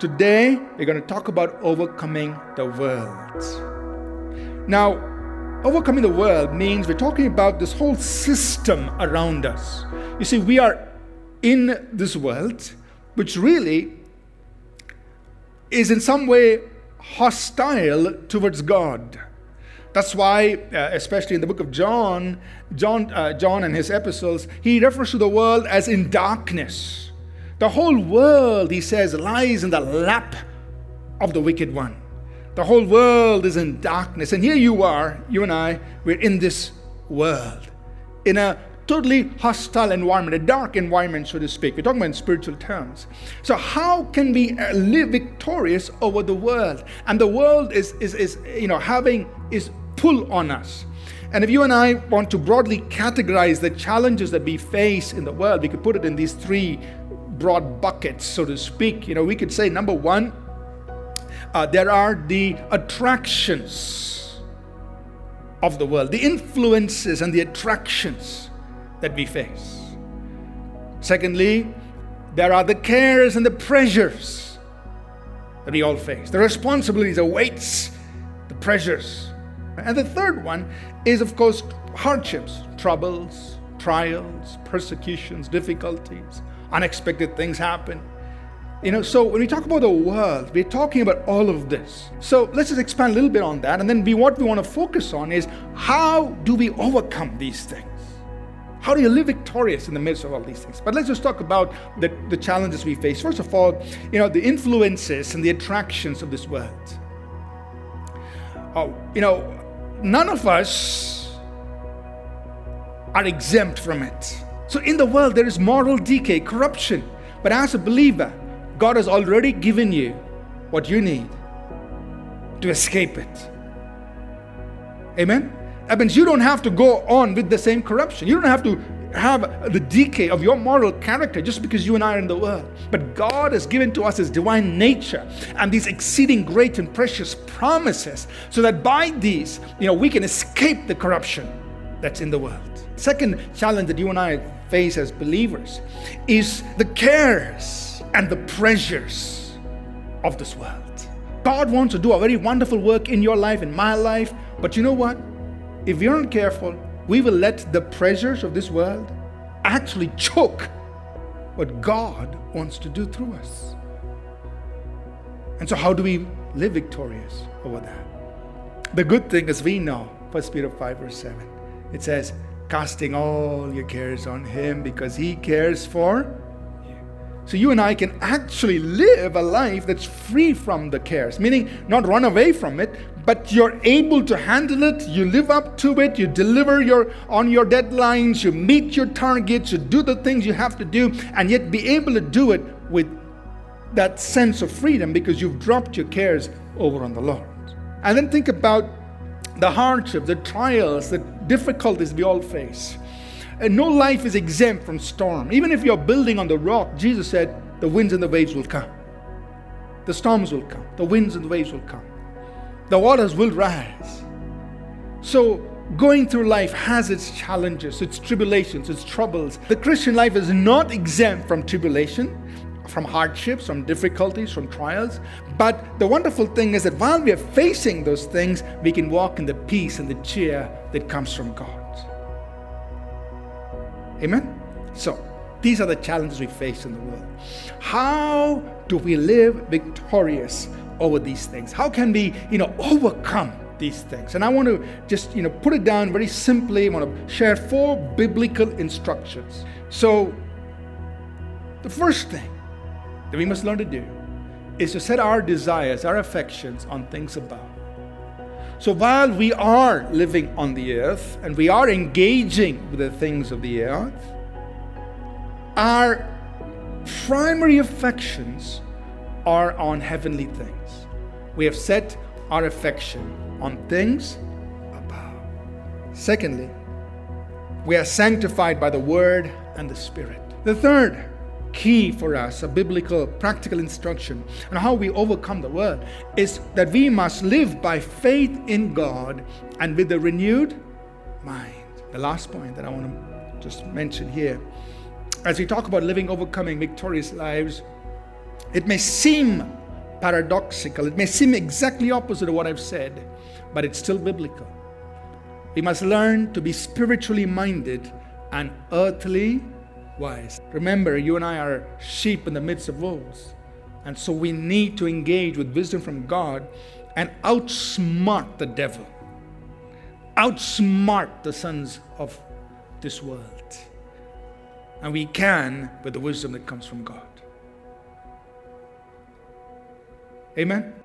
Today, we're going to talk about overcoming the world. Now, overcoming the world means we're talking about this whole system around us. You see, we are in this world, which really is in some way hostile towards God. That's why, especially in the book of John and his epistles, he refers to the world as in darkness. The whole world, he says, lies in the lap of the wicked one. The whole world is in darkness. And here you are, you and I, we're in this world, in a totally hostile environment, a dark environment, so to speak. We're talking about in spiritual terms. So how can we live victorious over the world? And the world is pull on us. And if you and I want to broadly categorize the challenges that we face in the world, we could put it in these three broad buckets, so to speak. You know, we could say, number one, there are the attractions of the world, the influences and the attractions that we face. Secondly, there are the cares and the pressures that we all face, the responsibilities, the weights, the pressures. And the third one is, of course, hardships, troubles, trials, persecutions, difficulties. Unexpected things happen. You know, so when we talk about the world, we're talking about all of this. So let's just expand a little bit on that, and then what we want to focus on is, how do we overcome these things? How do you live victorious in the midst of all these things? But let's just talk about the challenges we face. First of all, you know, the influences and the attractions of this world. You know, none of us are exempt from it. So in the world, there is moral decay, corruption. But as a believer, God has already given you what you need to escape it. Amen? That means you don't have to go on with the same corruption. You don't have to have the decay of your moral character just because you and I are in the world. But God has given to us His divine nature and these exceeding great and precious promises, so that by these, you know, we can escape the corruption that's in the world. Second challenge that you and I face as believers is the cares and the pressures of this world. God wants to do a very wonderful work in your life, in my life, but you know what? If we aren't careful, we will let the pressures of this world actually choke what God wants to do through us. And so how do we live victorious over that? The good thing is, we know 1 Peter 5 verse 7. It says, casting all your cares on Him because He cares for you. So you and I can actually live a life that's free from the cares, meaning not run away from it, but you're able to handle it, you live up to it, you deliver on your deadlines, you meet your targets, you do the things you have to do, and yet be able to do it with that sense of freedom because you've dropped your cares over on the Lord. And then think about the hardships, the trials, the difficulties we all face. And no life is exempt from storm. Even if you're building on the rock, Jesus said, the winds and the waves will come. The storms will come. The winds and the waves will come. The waters will rise. So going through life has its challenges, its tribulations, its troubles. The Christian life is not exempt from tribulation, from hardships, from difficulties, from trials. But the wonderful thing is that while we are facing those things, we can walk in the peace and the cheer that comes from God. Amen? So, these are the challenges we face in the world. How do we live victorious over these things? How can we, you know, overcome these things? And I want to just, you know, put it down very simply. I want to share 4 biblical instructions. So, the first thing that we must learn to do is to set our desires, our affections on things above. So while we are living on the earth and we are engaging with the things of the earth, our primary affections are on heavenly things. We have set our affection on things above. Secondly, we are sanctified by the Word and the Spirit. The third key for us, a biblical practical instruction on how we overcome the world, is that we must live by faith in God and with a renewed mind. The last point that I want to just mention here, as we talk about living overcoming victorious lives, it may seem paradoxical. It may seem exactly opposite of what I've said, but it's still biblical. We must learn to be spiritually minded and earthly wise. Remember, you and I are sheep in the midst of wolves. And so we need to engage with wisdom from God and outsmart the devil. Outsmart the sons of this world. And we can with the wisdom that comes from God. Amen.